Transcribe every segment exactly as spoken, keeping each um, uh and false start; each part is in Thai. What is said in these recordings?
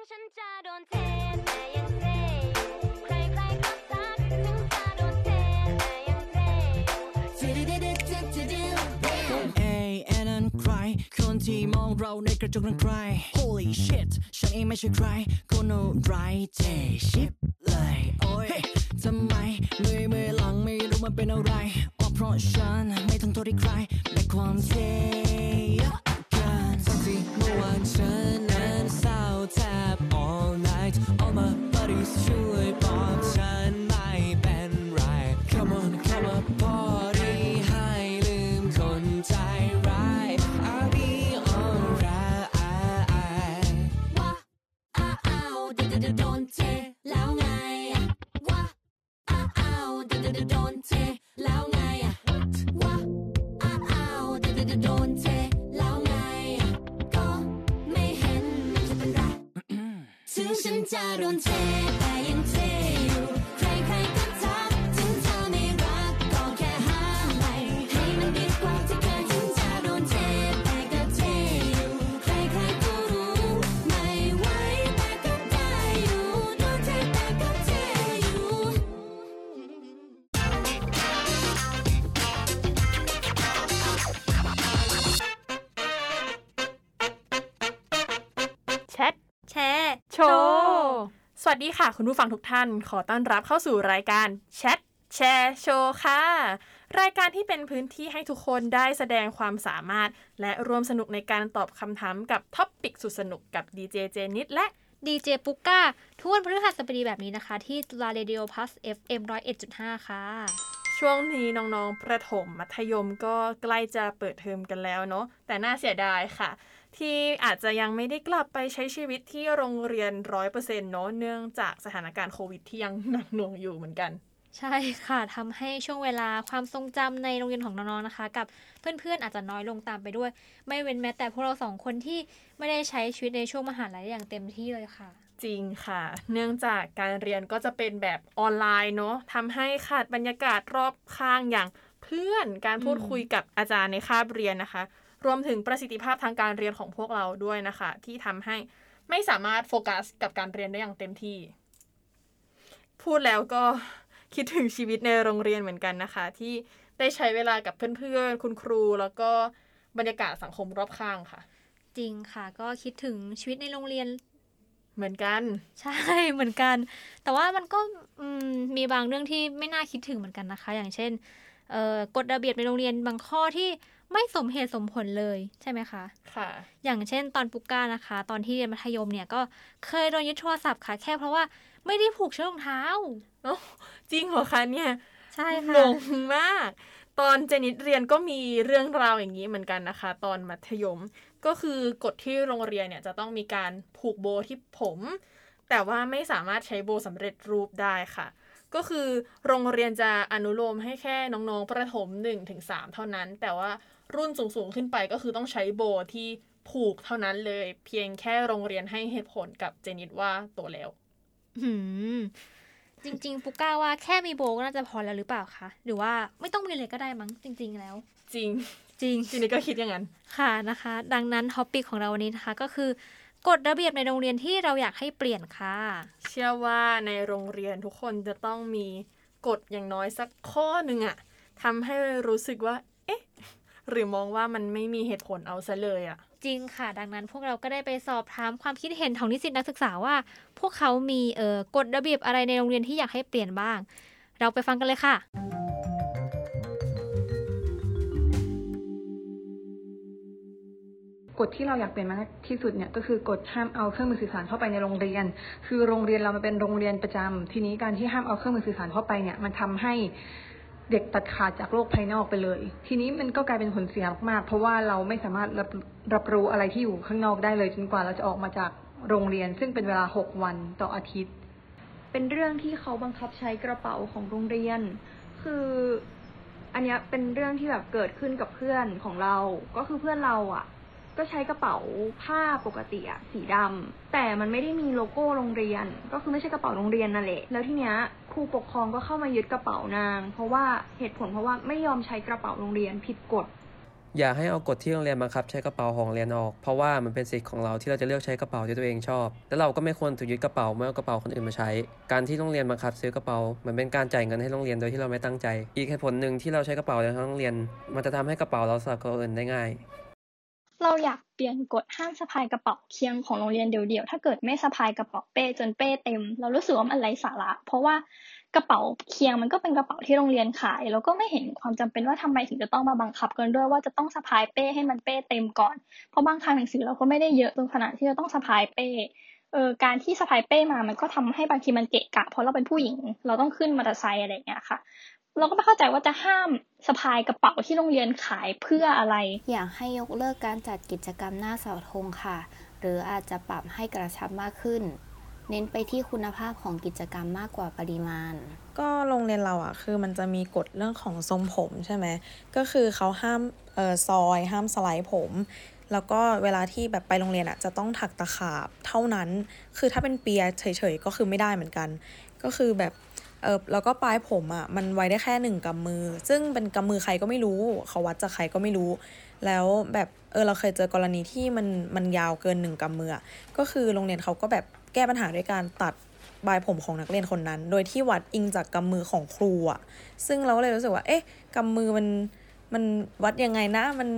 ฉันจะโดนเทแต่ยังเทใครๆก็ซักถึงจะโดนเทแต่ยังเท Hey and I'm cry คนที่มองเราในกระจกนั้นใคร Holy shit ฉันเองไม่ใช่ใครคนโหดร้ายเทชิบเลยโอ้ยทำไมมือมือหลังไม่รู้มันเป็นอะไรอ๋อเพราะฉันไม่ต้องโทษที่ใครแต่ความเทกันสักทีเมื่อวานฉันนั้นเศร้าแทบ all night all my buddies ช่วยบอกฉันไม่เป็นไร Come on come on party ให้ลืมคนใจร้าย I'll be alright ว้าอ้าวเดี๋ยวเดี๋ยวโดนเทแล้วไงว้าอ้าวเดี๋ยวเดี๋ยวโดนเทแล้วไงว้าอ้าวเดี๋ยวเดี๋ยวโดนเทถึงฉันจะโดนเทแต่ยังเทอยู่ใครๆก็ทักถึงเธอไม่รักก็แค่ห้ามไว้ให้มันดีกว่าที่เคยถึงจะโดนเทแต่ก็เทอยู่ใครๆก็รู้ไม่ไหวแต่ก็ได้อยู่โดนเทแต่ก็เทอยู่แชทแชร์โชว์สวัสดีค่ะคุณผู้ฟังทุกท่านขอต้อนรับเข้าสู่รายการแชทแชร์โชว์ค่ะรายการที่เป็นพื้นที่ให้ทุกคนได้แสดงความสามารถและร่วมสนุกในการตอบคำถามกับท็อปปิกสุดสนุกกับดีเจเจนิดและดีเจปุ๊กก้าทุกวันพฤหัสบดีแบบนี้นะคะที่จุฬาเรดิโอพลัส เอฟ เอ็ม หนึ่งศูนย์หนึ่งจุดห้า ค่ะช่วงนี้น้องๆประถมมัธยมก็ใกล้จะเปิดเทอมกันแล้วเนาะแต่น่าเสียดายค่ะที่อาจจะยังไม่ได้กลับไปใช้ชีวิตที่โรงเรียน ร้อยเปอร์เซ็นต์ เนาะเนื่องจากสถานการณ์โควิดที่ยังหนักหน่วงอยู่เหมือนกันใช่ค่ะทำให้ช่วงเวลาความทรงจำในโรงเรียนของน้องๆนะคะกับเพื่อนๆอาจจะน้อยลงตามไปด้วยไม่เว้นแม้แต่พวกเราสองคนที่ไม่ได้ใช้ชีวิตในช่วงมหาลัยอย่างเต็มที่เลยค่ะจริงค่ะเนื่องจากการเรียนก็จะเป็นแบบออนไลน์เนาะทำให้ขาดบรรยากาศรอบข้างอย่างเพื่อนการพูดคุยกับอาจารย์ในคาบเรียนนะคะรวมถึงประสิทธิภาพทางการเรียนของพวกเราด้วยนะคะที่ทำให้ไม่สามารถโฟกัสกับการเรียนได้อย่างเต็มที่พูดแล้วก็คิดถึงชีวิตในโรงเรียนเหมือนกันนะคะที่ได้ใช้เวลากับเพื่อนๆคุณครูแล้วก็บรรยากาศสังคมรอบข้างค่ะจริงค่ะก็คิดถึงชีวิตในโรงเรียนเหมือนกันใช่เหมือนกันแต่ว่ามันก็มีบางเรื่องที่ไม่น่าคิดถึงเหมือนกันนะคะอย่างเช่นกฎระเบียบในโรงเรียนบางข้อที่ไม่สมเหตุสมผลเลยใช่ไหมคะค่ะอย่างเช่นตอนปุ๊กก้านะคะตอนที่เรียนมัธยมเนี่ยก็เคยโดนยึดโทรศัพท์ค่ะแค่เพราะว่าไม่ได้ผูกเชือกรองเท้าเนาะจริงเหรอคะเนี่ยใช่ค่ะหลงมากตอนเจนิสเรียนก็มีเรื่องราวอย่างนี้เหมือนกันนะคะตอนมัธยมก็คือกฎที่โรงเรียนเนี่ยจะต้องมีการผูกโบที่ผมแต่ว่าไม่สามารถใช้โบสำเร็จรูปได้ค่ะก็คือโรงเรียนจะอนุโลมให้แค่น้องๆประถม หนึ่งถึงสาม เท่านั้นแต่ว่ารุ่นสูงๆขึ้นไปก็คือต้องใช้โบที่ผูกเท่านั้นเลยเพียงแค่โรงเรียนให้เหตุผลกับเจนิสว่าโตแล้วจริงๆปุ๊กก้าว่าแค่มีโบก็น่าจะพอแล้วหรือเปล่าคะหรือว่าไม่ต้องมีเลยก็ได้มั้งจริงๆแล้วจริงจริงเจนิสก็คิดอย่างนั้นค่ะนะคะดังนั้นท็อปปิกของเราวันนี้นะคะก็คือกฎระเบียบในโรงเรียนที่เราอยากให้เปลี่ยนค่ะเชื่อว่าในโรงเรียนทุกคนจะต้องมีกฎอย่างน้อยสักข้อนึงอะทำให้รู้สึกว่าเอ๊ะหรือมองว่ามันไม่มีเหตุผลเอาซะเลยอะจริงค่ะดังนั้นพวกเราก็ได้ไปสอบถามความคิดเห็นของนิสิตนักศึกษาว่าพวกเขามีเอ่อกฎระเบียบอะไรในโรงเรียนที่อยากให้เปลี่ยนบ้างเราไปฟังกันเลยค่ะกฎที่เราอยากเปลี่ยนมากที่สุดเนี่ยก็คือกฎห้ามเอาเครื่องมือสื่อสารเข้าไปในโรงเรียนคือโรงเรียนเรามันเป็นโรงเรียนประจำทีนี้การที่ห้ามเอาเครื่องมือสื่อสารเข้าไปเนี่ยมันทำให้เด็กตัดขาดจากโลกภายนอกไปเลยทีนี้มันก็กลายเป็นผลเสียมากเพราะว่าเราไม่สามารถรับรับรู้อะไรที่อยู่ข้างนอกได้เลยจนกว่าเราจะออกมาจากโรงเรียนซึ่งเป็นเวลาหกวันต่ออาทิตย์เป็นเรื่องที่เขาบังคับใช้กระเป๋าของโรงเรียนคืออันนี้เป็นเรื่องที่แบบเกิดขึ้นกับเพื่อนของเราก็คือเพื่อนเราอ่ะก็ใช้กระเป๋าผ้าปกติอะสีดำแต่มันไม่ได้มีโลโก้โรงเรียนก็คือไม่ใช่กระเป๋าโรงเรียนนั่นแหละแล้วทีเนี้ยครูปกครองก็เข้ามายึดกระเป๋านางเพราะว่าเหตุผลเพราะว่าไม่ยอมใช้กระเป๋าโรงเรียนผิดกฎ อย่าให้เอากฎที่โรงเรียนบังคับใช้กระเป๋าของเรียนออกเพราะว่ามันเป็นสิทธิ์ของเราที่เราจะเลือกใช้กระเป๋าที่ตัวเองชอบและเราก็ไม่ควรถูกยึดกระเป๋าเมื่อเอากระเป๋าคนอื่นมาใช้การที่โรงเรียนบังคับซื้อกระเป๋ามันเป็นการจ่ายเงินให้โรงเรียนโดยที่เราไม่ตั้งใจอีกเหตุผลหนึ่งที่เราใช้กระเป๋าในโรงเรียนมันจะทำให้กระเป๋าเราสลับกับคนอื่นได้ง่ายเราอยากเปลี่ยนกฎห้ามสะพายกระเป๋าเคียงของโรงเรียนเดี่ยวๆถ้าเกิดไม่สะพายกระเป๋าเป้จนเป้เต็มเรารู้สึกว่ามันไร้สาระเพราะว่ากระเป๋าเคียงมันก็เป็นกระเป๋าที่โรงเรียนขายแล้วก็ไม่เห็นความจำเป็นว่าทำไมถึงจะต้องมาบังคับกันด้วยว่าจะต้องสะพายเป้ให้มันเป้เต็มก่อนเพราะบางครั้งหนังสือเราก็ไม่ได้เยอะจนขนาดที่เราต้องสะพายเป้เออการที่สะพายเป้มามันก็ทำให้บางทีมันเกะกะเพราะเราเป็นผู้หญิงเราต้องขึ้นมอเตอร์ไซค์อะไรอย่างเงี้ยค่ะเราก็ไม่เข้าใจว่าจะห้ามสะพายกระเป๋าที่โรงเรียนขายเพื่ออะไรอยากให้ยกเลิกการจัดกิจกรรมหน้าเสาธงค่ะหรืออาจจะปรับให้กระชับมากขึ้นเน้นไปที่คุณภาพของกิจกรรมมากกว่าปริมาณก็โรงเรียนเราอ่ะคือมันจะมีกฎเรื่องของทรงผมใช่ไหมก็คือเขาห้ามเอ่อซอยห้ามสไลด์ผมแล้วก็เวลาที่แบบไปโรงเรียนอ่ะจะต้องถักตะขาบเท่านั้นคือถ้าเป็นเปียเฉยๆก็คือไม่ได้เหมือนกันก็คือแบบเออแล้วก็ปลายผมอ่ะมันไว้ได้แค่หนึ่งกำมือซึ่งเป็นกำมือใครก็ไม่รู้เขาวัดจากใครก็ไม่รู้แล้วแบบเออเราเคยเจอกรณีที่มันมันยาวเกินหนึ่งกำมือก็คือโรงเรียนเขาก็แบบแก้ปัญหาด้วยการตัดปลายผมของนักเรียนคนนั้นโดยที่วัดอิงจากกำมือของครูอ่ะซึ่งเราก็เลยรู้สึกว่าเอ๊ะกำมือมันมันวัดยังไงนะมัน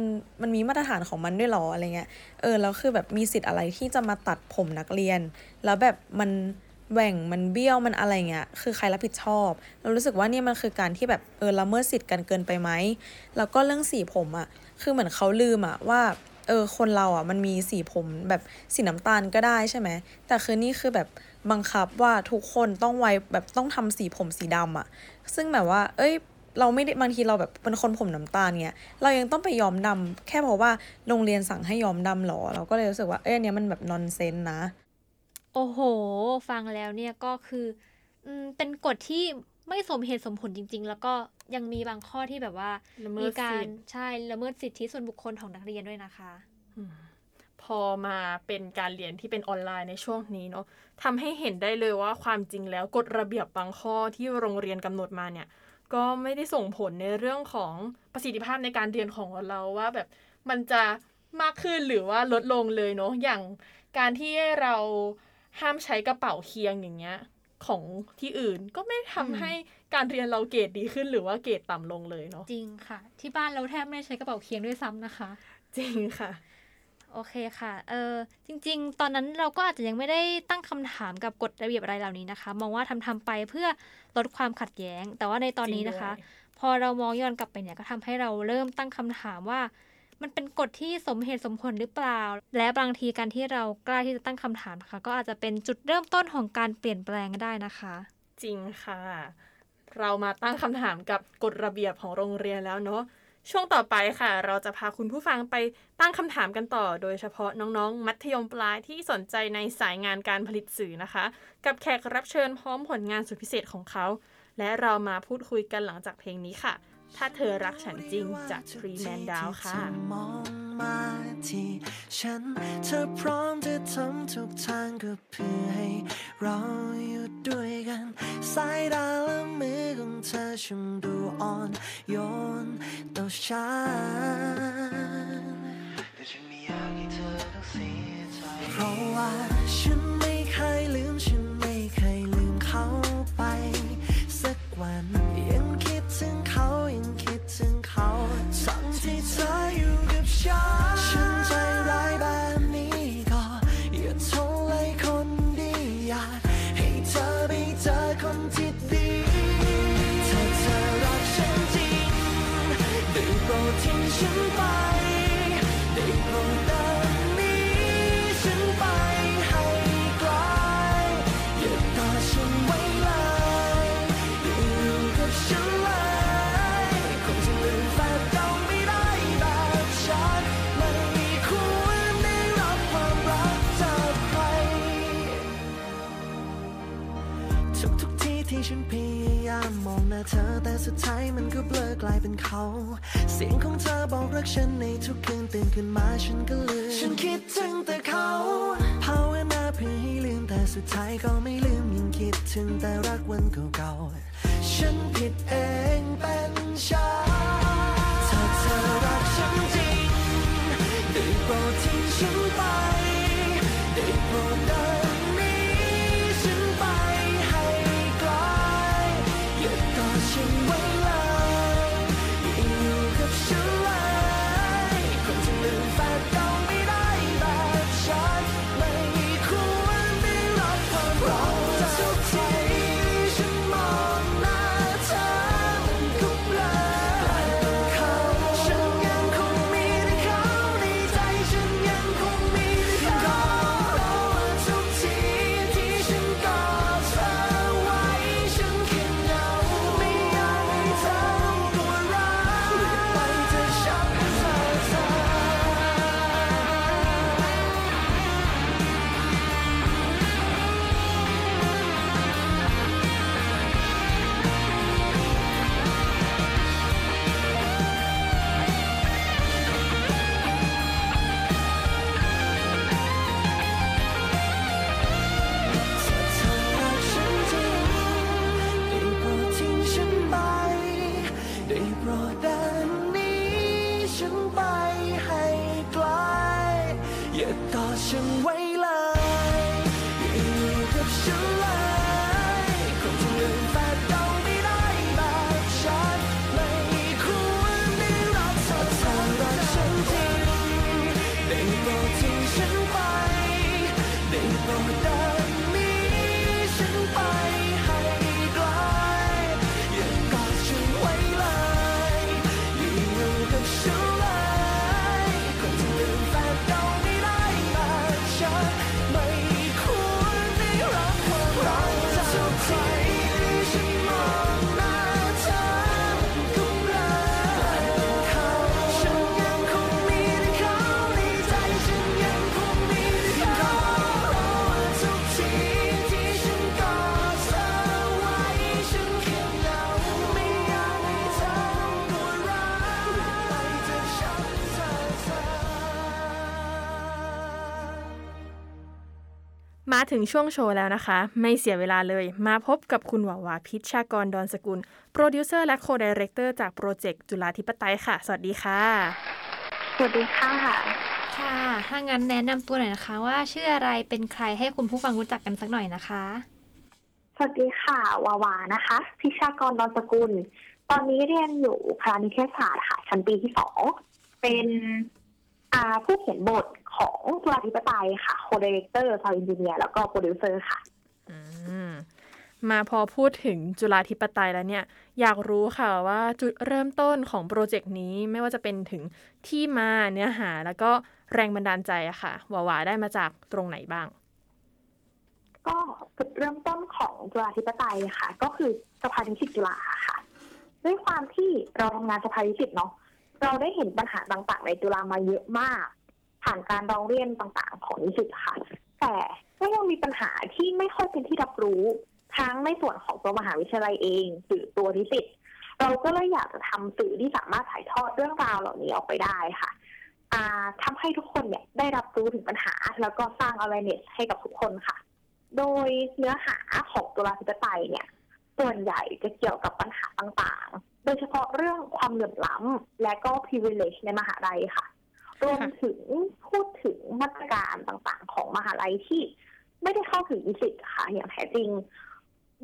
มันมีมาตรฐานของมันด้วยหรออะไรเงี้ยเออแล้วคือแบบมีสิทธิ์อะไรที่จะมาตัดผมนักเรียนแล้วแบบมันแหว่งมันเบี้ยวมันอะไรเงี้ยคือใครรับผิดชอบเรารู้สึกว่านี่มันคือการที่แบบเออละเมิดสิทธิ์กันเกินไปไหมแล้วก็เรื่องสีผมอ่ะคือเหมือนเขาลืมอ่ะว่าเออคนเราอ่ะมันมีสีผมแบบสีน้ำตาลก็ได้ใช่ไหมแต่คือนี่คือแบบบังคับว่าทุกคนต้องไว้แบบต้องทำสีผมสีดำอ่ะซึ่งแบบว่าเอ้ยเราไม่ได้บางทีเราแบบเป็นคนผมน้ำตาลเงี้ยเรายังต้องไปย้อมดำแค่เพราะว่าโรงเรียนสั่งให้ย้อมดำหรอเราก็เลยรู้สึกว่าเอ้ยเนี่ยมันแบบนอนเซนนะโอ้โหฟังแล้วเนี่ยก็คืออืมเป็นกฎที่ไม่สมเหตุสมผลจริงๆแล้วก็ยังมีบางข้อที่แบบว่ามีการใช่ละเมิดสิทธิส่วนบุคคลของนักเรียนด้วยนะคะพอมาเป็นการเรียนที่เป็นออนไลน์ในช่วงนี้เนาะทำให้เห็นได้เลยว่าความจริงแล้วกฎระเบียบบางข้อที่โรงเรียนกำหนดมาเนี่ยก็ไม่ได้ส่งผลในเรื่องของประสิทธิภาพในการเรียนของเราว่าแบบมันจะมากขึ้นหรือว่าลดลงเลยเนาะอย่างการที่เราห้ามใช้กระเป๋าเคียงอย่างเงี้ยของที่อื่นก็ไม่ทำให้การเรียนเราเกรดดีขึ้นหรือว่าเกรดต่ำลงเลยเนาะจริงค่ะที่บ้านเราแทบไม่ใช้กระเป๋าเคียงด้วยซ้ำนะคะจริงค่ะโอเคค่ะเออจริงๆตอนนั้นเราก็อาจจะยังไม่ได้ตั้งคำถามกับกฎระเบียบอะไรเหล่านี้นะคะมองว่าทำทำไปเพื่อลดความขัดแย้งแต่ว่าในตอนนี้นะคะพอเรามองย้อนกลับไปเนี่ยก็ทำให้เราเริ่มตั้งคำถามว่ามันเป็นกฎที่สมเหตุสมผลหรือเปล่าและบางทีการที่เรากล้าที่จะตั้งคำถามนะคะก็อาจจะเป็นจุดเริ่มต้นของการเปลี่ยนแปลงได้นะคะจริงค่ะเรามาตั้งคำถามกับกฎระเบียบของโรงเรียนแล้วเนาะช่วงต่อไปค่ะเราจะพาคุณผู้ฟังไปตั้งคำถามกันต่อโดยเฉพาะน้องๆมัธยมปลายที่สนใจในสายงานการผลิตสื่อนะคะกับแขกรับเชิญพร้อมผลงานสุดพิเศษของเขาและเรามาพูดคุยกันหลังจากเพลงนี้ค่ะถ้าเธอรักฉันจริงจากทรีแมนดาวค่ะมองมาที่ฉันเธอพร้อมจะทำทุกทางก็เพื่อให้เราอยู่ด้วยกันสายตาและมือของเธอช่างดูอ่อนโยนต่อฉันแต่ฉันไม่อยากให้เธอต้องเสียใจเพราะว่าฉันไม่เคยลืมฉันไม่เคยลืมเขาไปสักวันยังคิดถึงเขายังคิดถึงเขาทั้งที่เธออยู่กับฉันฉันใจร้ายแบบนี้ก็อย่าทนเลยคนดีอยากให้เธอไปเจอคนที่ดีถ้าเธอรักฉันจริงได้โปรดทิ้งฉันไปได้โปรดนำนี้ฉันไปให้ไกลอย่าต่อฉันไว้ฉันพยายามมองหน้าเธอแต่สุดท้ายมันก็เบลอกลายเป็นเขาเสียงของเธอบอกรักฉันในทุกคืนตื่นขึ้นมาฉันก็ลืมฉันคิดถึงแต่เขาภาวนาเพื่อให้ลืมแต่สุดท้ายก็ไม่ลืมยังคิดถึงแต่รักวันเก่าๆฉันผิดเองเป็นฉัน รักฉันจริงได้โปรดทิ้งฉันไปได้โปรดเดินนี้ฉันไปให้ไกลอย่าต่อฉันไว้เลยยิ่งอยู่กับฉันเลยคนจะลืมแฟนเก่าไม่ได้แบบฉันไม่ควรได้รับความรักทุกทีฉันมองหน้าเธอมันก็เปล่าเขาฉันยังคงมีแต่เขาในใจฉันยังคงมีแต่เขาทุกทีที่ฉันกอดเธอไว้ฉันคิดเอาไม่อยากให้เธอตัวร้ายไปจะช้ำใจเธอได้โปรดเดินนี้ฉันไปให้ไกลอย่าต่อฉันไว้เลยอย่าอยู่กับฉันเลยคงจะลืมแฟนเก่าไม่ได้แบบฉันไม่ควรได้รับเธอทำรักฉันจริงได้โปรดทิ้งฉันไปได้โปรดเดินนี้ฉันไปให้ไกลอย่ากอดฉันไว้เลยฉันเลยคนที่ลืมแฟนเก่าไม่ได้มาฉันไม่ควรได้รับความรักทุกทีฉันมองหน้าเธอมันก็เปล่าเขาฉันยังคงมีแต่เขาในใจฉันยังคงมีแต่เขาทุกทีที่ฉันกอดเธอไว้ฉันคิดเอาไม่อยากให้เธอตัวร้ายมาถึงช่วงโชว์แล้วนะคะไม่เสียเวลาเลยมาพบกับคุณหวาวาพิชชากรดอนสกุลโปรดิวเซอร์และโคไดเรคเตอร์จากโปรเจกต์จุฬาธิปไตยค่ะสวัสดีค่ะสวัสดีค่ะค่ะถ้างั้นแนะนำตัวหน่อยนะคะว่าชื่ออะไรเป็นใครให้คุณผู้ฟังรู้จักกันสักหน่อยนะคะสวัสดีค่ะวาวานะคะพิชชากรดอนสกุลตอนนี้เรียนอยู่คณะนิเทศศาสตร์ค่ะชั้นปีที่สองเป็นผู้เขียนบทของจุฬาธิปไตยค่ะโคไดเรคเตอร์ซาวด์อินจิเนียร์แล้วก็โปรดิวเซอร์ค่ะมาพอพูดถึงจุฬาธิปไตยแล้วเนี่ยอยากรู้ค่ะว่าจุดเริ่มต้นของโปรเจกต์นี้ไม่ว่าจะเป็นถึงที่มาเนื้อหาแล้วก็แรงบันดาลใจอะค่ะวาวาได้มาจากตรงไหนบ้างก็จุดเริ่มต้นของจุฬาธิปไตยค่ะก็คือสภานิสิตจุฬาค่ะด้วยความที่เราทำงานสภานิสิตเนาะเราได้เห็นปัญหาต่างๆในจุฬามาเยอะมากผ่านการร้องเรียนต่างๆของนิสิตค่ะแต่ก็ยังมีปัญหาที่ไม่ค่อยเป็นที่รับรู้ทั้งในส่วนของตัวมหาวิทยาลัยเองหรือตัวนิสิตเราก็เลยอยากจะทำสื่อที่สามารถถ่ายทอดเรื่องราวเหล่านี้ออกไปได้ค่ะทำให้ทุกคนเนี่ยได้รับรู้ถึงปัญหาแล้วก็สร้าง awareness ให้กับทุกคนค่ะโดยเนื้อหาของจุฬาธิปไตยเนี่ยส่วนใหญ่จะเกี่ยวกับปัญหาต่างๆโดยเฉพาะเรื่องความเหลื่อมล้ำและก็ privilege ในมหาลัยค่ะรวมถึงพูดถึงมาตรการต่างๆของมหาลัยที่ไม่ได้เข้าถึงนิสิตค่ะอย่างแท้จริง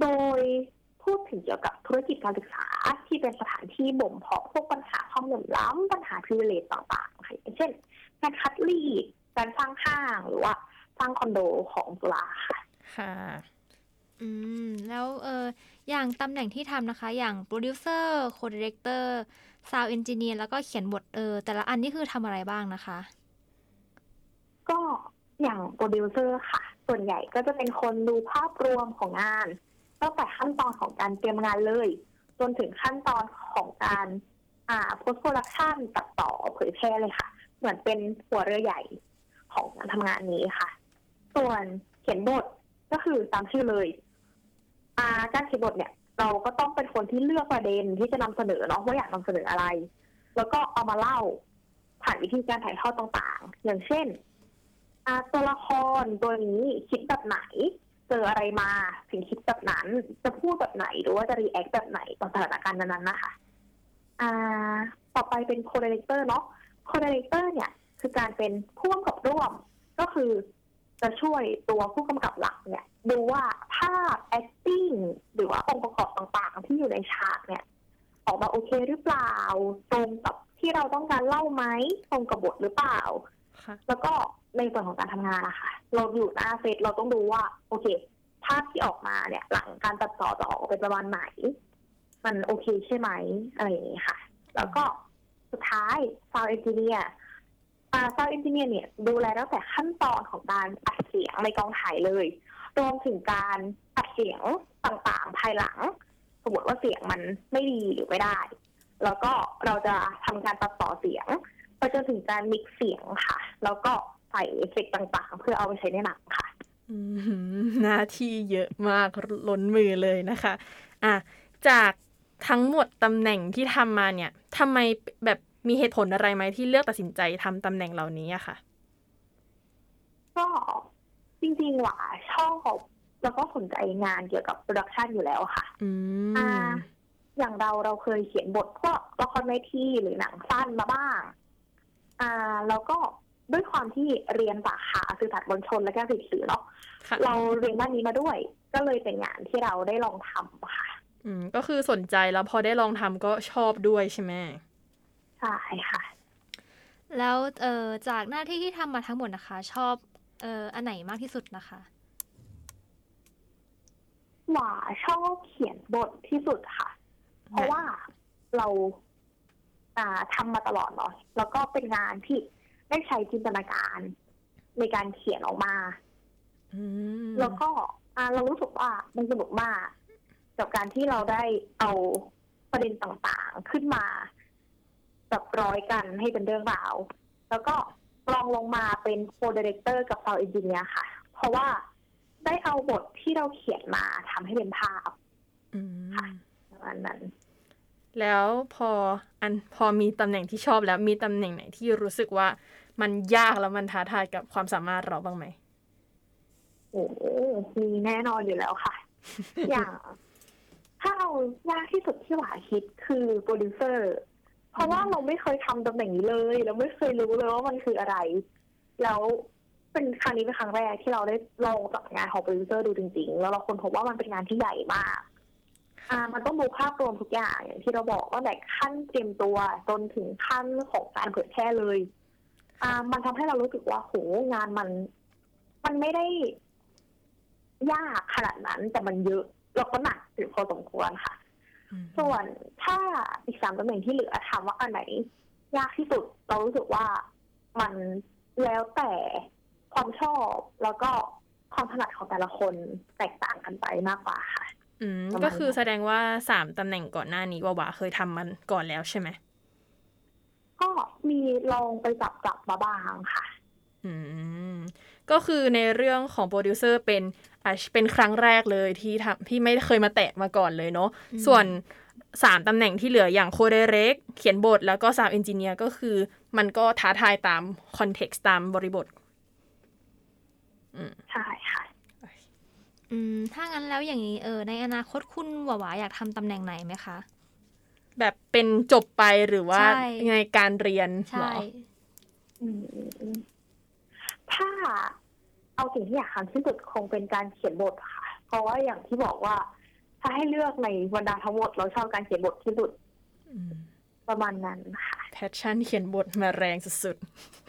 โดยพูดถึงเกี่ยวกับธุรกิจการศึกษาที่เป็นสถานที่บ่มเพาะพวกปัญหาความเหลื่อมล้ำปัญหา privilege ต่างๆค่ะเช่นการคัดลีดการสร้างห้างหรือว่าสร้างคอนโดของจุฬาค่ะค่ะอืมแล้วเอออย่างตำแหน่งที่ทำนะคะอย่างโปรดิวเซอร์โคไดเรคเตอร์ซาวด์เอนจิเนียร์แล้วก็เขียนบทเออแต่ละอันนี่คือทำอะไรบ้างนะคะก็อย่างโปรดิวเซอร์ค่ะส่วนใหญ่ก็จะเป็นคนดูภาพรวมของงานตั้งแต่ขั้นตอนของการเตรียมงานเลยจนถึงขั้นตอนของการอ่า post production ตัดต่อเผยแพร่เลยค่ะเหมือนเป็นหัวเรือใหญ่ของการทำงานนี้ค่ะส่วนเขียนบทก็คือตามชื่อเลยการเขียนบทเนี่ยเราก็ต้องเป็นคนที่เลือกประเด็นที่จะนำเสนอเนาะว่าอยากนำเสนออะไรแล้วก็เอามาเล่าผ่านวิธีการถ่ายทอดต่างๆอย่างเช่นตัวละครตัวนี้คิดแบบไหนเจออะไรมาถึงคิดแบบนั้นจะพูดแบบไหนหรือว่าจะรีแอคแบบไหนต่อสถานการณ์นั้นๆนะคะ ต่อ ต่อไปเป็น correlator เนาะ correlator เนี่ยคือการเป็นผู้กำกับร่วมก็คือจะช่วยตัวผู้กำกับหลักเนี่ยดูว่าภาพ acting หรือว่าองค์ประกอบต่างๆที่อยู่ในฉากเนี่ยออกมาโอเคหรือเปล่าตรงกับที่เราต้องการเล่าไหมตรงกับบทหรือเปล่าแล้วก็ในส่วนของการทำงานนะคะเราอยู่หน้าเซตเราต้องดูว่าโอเคภาพที่ออกมาเนี่ยหลังการตัดต่อจะออกเป็นประมาณไหนมันโอเคใช่ไหมอะไรอย่างนี้ค่ะแล้วก็สุดท้าย sound engineer อ่า sound engineer เนี่ยดูแลตั้งแต่ขั้นตอนของการอัดเสียงในกองถ่ายเลยรวมถึงการอัดเสียงต่างๆภายหลังสมมติว่าเสียงมันไม่ดีหรือไม่ได้แล้วก็เราจะทำการตัดต่อเสียงไปจนถึงการมิกซ์เสียงค่ะแล้วก็ใส่เอฟเฟกต์ต่างๆเพื่อเอาไปใช้ในหนังค่ะหน้าที่เยอะมากล้นมือเลยนะคะอ่ะจากทั้งหมดตำแหน่งที่ทำมาเนี่ยทำไมแบบมีเหตุผลอะไรไหมที่เลือกตัดสินใจทำตำแหน่งเหล่านี้อะค่ะก็จริงๆหว่าชอบแล้วก็สนใจงานเกี่ยวกับโปรดักชันอยู่แล้วค่ะ mm. อ่าอย่างเราเราเคยเขียนบทพวกละครเวทีหรือหนังสั้นมาบ้างอ่าแล้วก็ด้วยความที่เรียนสาขาสื่อสารมวลชนและการสื่อสารเนาะเราเรียนด้านนี้มาด้วยก็เลยเป็นงานที่เราได้ลองทำค่ะอืมก็คือสนใจแล้วพอได้ลองทำก็ชอบด้วยใช่ไหมใช่ค่ะแล้วเอ่อจากหน้าที่ที่ทำมาทั้งหมดนะคะชอบเอ่ออันไหนมากที่สุดนะคะหว่าชอบเขียนบทที่สุดค่ะเพราะว่าเราอ่าทำมาตลอดเนาะแล้วก็เป็นงานที่ได้ใช้จินตนาการในการเขียนออกมาแล้วก็เรารู้สึกว่ามันสนุกมากกับการที่เราได้เอาประเด็นต่างๆขึ้นมาจับร้อยกันให้เป็นเรื่องราวแล้วก็ลองลงมาเป็นโคไดเรคเตอร์กับซาวด์เอนจิเนียร์ค่ะเพราะว่าได้เอาบทที่เราเขียนมาทำให้เป็นภาพค่ะอันนั้นแล้วพออันพอมีตำแหน่งที่ชอบแล้วมีตำแหน่งไหนที่รู้สึกว่ามันยากแล้วมันท้าทายกับความสามารถเราบ้างไหมโอ้มีแน่นอนอยู่แล้วค่ะ อย่างถ้าเอายากที่สุดที่หว่าคิดคือโปรดิวเซอร์เพราะว่าเราไม่เคยทำตำแหน่งนี้เลยเราไม่เคยรู้เลยว่ามันคืออะไรแล้วเป็นครั้งนี้เป็นครั้งแรกที่เราได้ลองจับงานของโปรดิวเซอร์ดูจริงๆแล้วเราค้นพบว่ามันเป็นงานที่ใหญ่มากอ่ามันต้องดูภาพรวมทุกอย่างอย่างที่เราบอกว่าแต่ขั้นเตรียมตัวจนถึงขั้นของการเผยแพร่เลยอ่ามันทำให้เรารู้สึกว่าโหงานมันมันไม่ได้ยากขนาดนั้นแต่มันเยอะแล้วก็หนักถึงพอสมควรค่ะส่วนถ้าอีกสามตำแหน่งที่เหลือถามว่าอันไหนยากที่สุดเรารู้สึกว่ามันแล้วแต่ความชอบแล้วก็ความถนัดของแต่ละคนแตกต่างกันไปมากกว่าค่ะอืมก็คือแสดงว่าสามตำแหน่งก่อนหน้านี้ว่าหวาเคยทำมันก่อนแล้วใช่ไหมก็มีลองไปจับจับมาบ้างค่ะอืมก็คือในเรื่องของโปรดิวเซอร์เป็นเป็นครั้งแรกเลยที่ทำที่ไม่เคยมาแตะมาก่อนเลยเนาะส่วนสามตำแหน่งที่เหลืออย่างโคไดเรคเขียนบทแล้วก็ซาวด์เอนจิเนียร์ก็คือมันก็ท้าทายตามคอนเท็กซ์ตามบริบทอืมใช่ค่ะอืมถ้างั้นแล้วอย่างนี้เออในอนาคตคุณหว่าอยากทำตำแหน่งไหนไหมคะแบบเป็นจบไปหรือว่าในการเรียนหรอถ้าเอาสิ่งที่อยากทำที่สุดคงเป็นการเขียนบทค่ะเพราะว่าอย่างที่บอกว่าถ้าให้เลือกในบรรดาทั้งหมดเราชอบการเขียนบทที่สุดประมาณนั้นค่ะแพชชั่นเขียนบทมาแรงสุด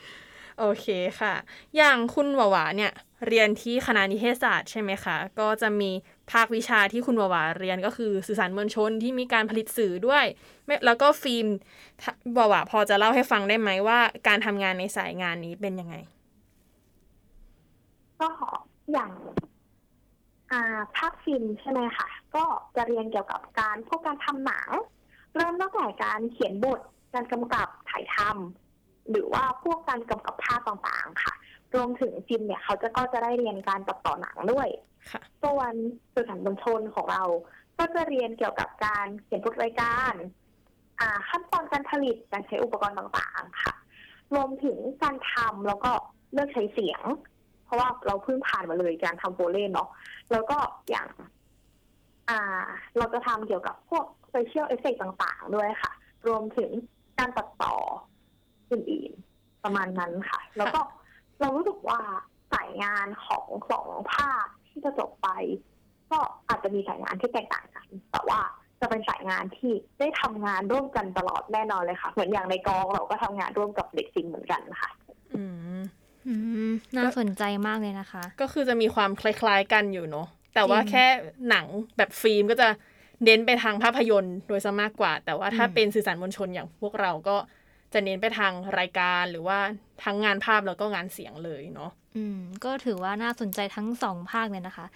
ๆโอเคค่ะอย่างคุณหว่าเนี่ยเรียนที่คณะนิเทศศาสตร์ใช่ไหมคะก็จะมีภาควิชาที่คุณวาวาเรียนก็คือสื่อสารมวลชนที่มีการผลิตสื่อด้วยแล้วก็ฟิล์มวาวาพอจะเล่าให้ฟังได้ไหมว่าการทำงานในสายงานนี้เป็นยังไงก็อย่างอ่าภาคฟิล์มใช่ไหมคะก็จะเรียนเกี่ยวกับการพวกการทำหนังเริ่มตั้งแต่การเขียนบทการกำกับถ่ายทำหรือว่าพวกการกำกับภาพต่างๆค่ะรวมถึงฟิล์มเนี่ยเขาจะก็จะได้เรียนการตัดต่อหนังด้วยส่วนสื่อสารมวลชนของเราก็จะเรียนเกี่ยวกับการเขียนบทรายการขั้นตอนการผลิตการใช้อุปกรณ์ต่างๆค่ะรวมถึงการทำแล้วก็เลือกใช้เสียงเพราะว่าเราเพิ่งผ่านมาเลยการทำโฟเล่เนาะแล้วก็อย่างเราจะทำเกี่ยวกับพวกสเปเชียลเอฟเฟกต์ต่างๆด้วยค่ะรวมถึง การตัดต่ออื่นๆประมาณนั้นค่ะแล้วก็เรารู้สึกว่าสายงานของสองภาคที่จะจบไปก็อาจจะมีสายงานที่แตกต่างกันแต่ว่าจะเป็นสายงานที่ได้ทำงานร่วมกันตลอดแน่นอนเลยค่ะเหมือนอย่างในกองเราก็ทำงานร่วมกับเด็กศิลป์เหมือนกันค่ะอืมอืมน่าสนใจมากเลยนะคะก็คือจะมีความคล้ายๆกันอยู่เนาะแต่ว่าแค่หนังแบบฟิล์มก็จะเน้นไปทางภาพยนตร์โดยซะมากกว่าแต่ว่าถ้าเป็นสื่อสารมวลชนอย่างพวกเราก็จะเน้นไปทางรายการหรือว่าทั้งงานภาพแล้วก็งานเสียงเลยเนาะอืมก็ถือว่าน่าสนใจทั้งสองภาคเลยนะคะ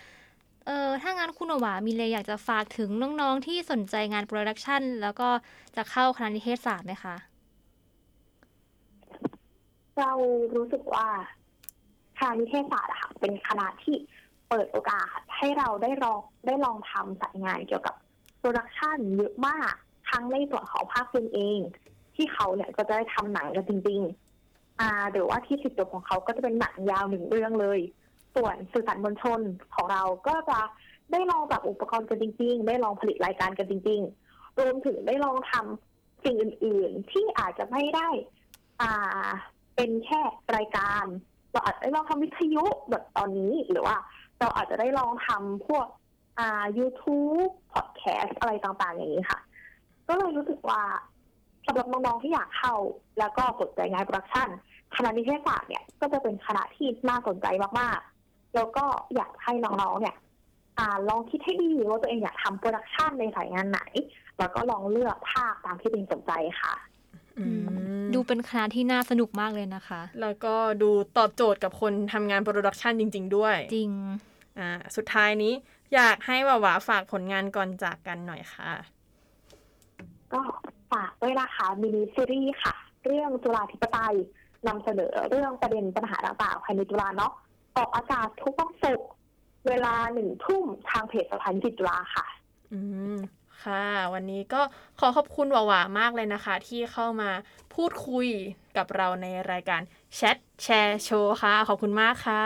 เออถ้างั้นคุณหวามีอะไรอยากจะฝากถึงน้องๆที่สนใจงานโปรดักชันแล้วก็จะเข้าคณะนิเทศศาสตร์ไหมคะเรารู้สึกว่าคณะนิเทศศาสตร์อะค่ะเป็นคณะที่เปิดโอกาสให้เราได้ลองได้ลองทำสายงานเกี่ยวกับโปรดักชันเยอะมากทั้งในส่วนของภาคเองที่เขาเนี่ยก็จะได้ทำหนังกันจริงๆอ่าหรือว่าที่สิทธิ์จบของเขาก็จะเป็นหนังยาวหนึ่งเรื่องเลยส่วนสื่อสารมวลชนของเราก็จะได้ลองจับอุปกรณ์กันจริงๆได้ลองผลิตรายการกันจริงๆรวมถึงได้ลองทำสิ่งอื่นๆที่อาจจะไม่ได้อ่าเป็นแค่รายการเราอาจจะลองทำวิทยุแบบตอนนี้หรือว่าเราอาจจะได้ลองทำพวกอ่า YouTube Podcast อะไรต่างๆอย่างนี้ค่ะก็เลยรู้สึกว่าสำหรับน้องๆที่อยากเข้าแล้วก็สนใจงานโปรดักชั่นคณะนิเทศศาสตร์เนี่ยก็จะเป็นคณะที่น่าสนใจมากๆแล้วก็อยากให้น้องๆเนี่ยอ่าลองคิดให้ดีว่าตัวเองอยากทำโปรดักชั่นในสายงานไหนแล้วก็ลองเลือกภาคตามที่ตัวเองสนใจค่ะดูเป็นคณะที่น่าสนุกมากเลยนะคะแล้วก็ดูตอบโจทย์กับคนทำงานโปรดักชั่นจริงๆด้วยจริงอ่าสุดท้ายนี้อยากให้หวาฝากผลงานก่อนจากกันหน่อยค่ะก็ฝากด้วยนะคะมินิซีรีส์ค่ะเรื่องจุฬาธิปไตยนำเสนอเรื่องประเด็นปัญหาต่างๆภายในจุฬาเนาะออกอากาศทุกวันศุกร์เวลาหนึ่งทุ่มทางเพจสถานีจุฬาค่ะอืมค่ะวันนี้ก็ขอขอบคุณหวามากเลยนะคะที่เข้ามาพูดคุยกับเราในรายการแชทแชร์โชว์ค่ะขอบคุณมากค่ะ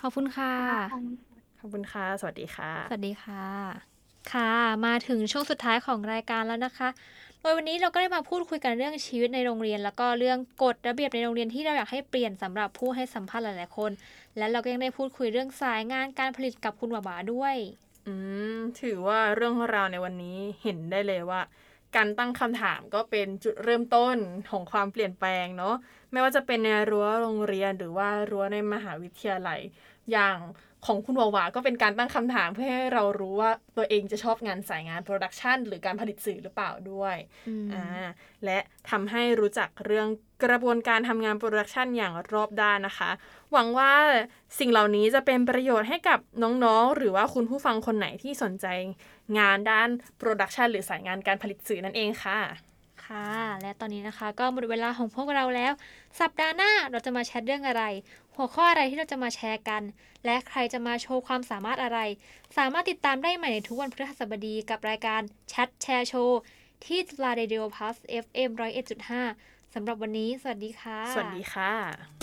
ขอบคุณค่ะขอบคุณค่ะสวัสดีค่ะสวัสดีค่ะค่ะมาถึงช่วงสุดท้ายของรายการแล้วนะคะโดยวันนี้เราก็ได้มาพูดคุยกันเรื่องชีวิตในโรงเรียนแล้วก็เรื่องกฎระเบียบในโรงเรียนที่เราอยากให้เปลี่ยนสำหรับผู้ให้สัมภาษณ์หลายๆคนและเราก็ยังได้พูดคุยเรื่องสายงานการผลิตกับคุณหวาด้วยอืมถือว่าเรื่องราวในวันนี้เห็นได้เลยว่าการตั้งคำถามก็เป็นจุดเริ่มต้นของความเปลี่ยนแปลงเนาะไม่ว่าจะเป็นในรั้วโรงเรียนหรือว่ารั้วในมหาวิทยาลัยอย่างของคุณวาวาก็เป็นการตั้งคำถามเพื่อให้เรารู้ว่าตัวเองจะชอบงานสายงานโปรดักชันหรือการผลิตสื่อหรือเปล่าด้วยอ่าและทำให้รู้จักเรื่องกระบวนการทำงานโปรดักชันอย่างรอบด้านนะคะหวังว่าสิ่งเหล่านี้จะเป็นประโยชน์ให้กับน้องๆหรือว่าคุณผู้ฟังคนไหนที่สนใจงานด้านโปรดักชันหรือสายงานการผลิตสื่อนั่นเองค่ะค่ะและตอนนี้นะคะก็หมดเวลาของพวกเราแล้วสัปดาห์หน้าเราจะมาแชทเรื่องอะไรหัวข้ออะไรที่เราจะมาแชร์กันและใครจะมาโชว์ความสามารถอะไรสามารถติดตามได้ใหม่ในทุกวันพฤหัสบดีกับรายการแชทแชร์โชว์ที่จุฬาเรดิโอพลัส เอฟ เอ็ม หนึ่งศูนย์หนึ่งจุดห้า สำหรับวันนี้สวัสดีค่ะสวัสดีค่ะ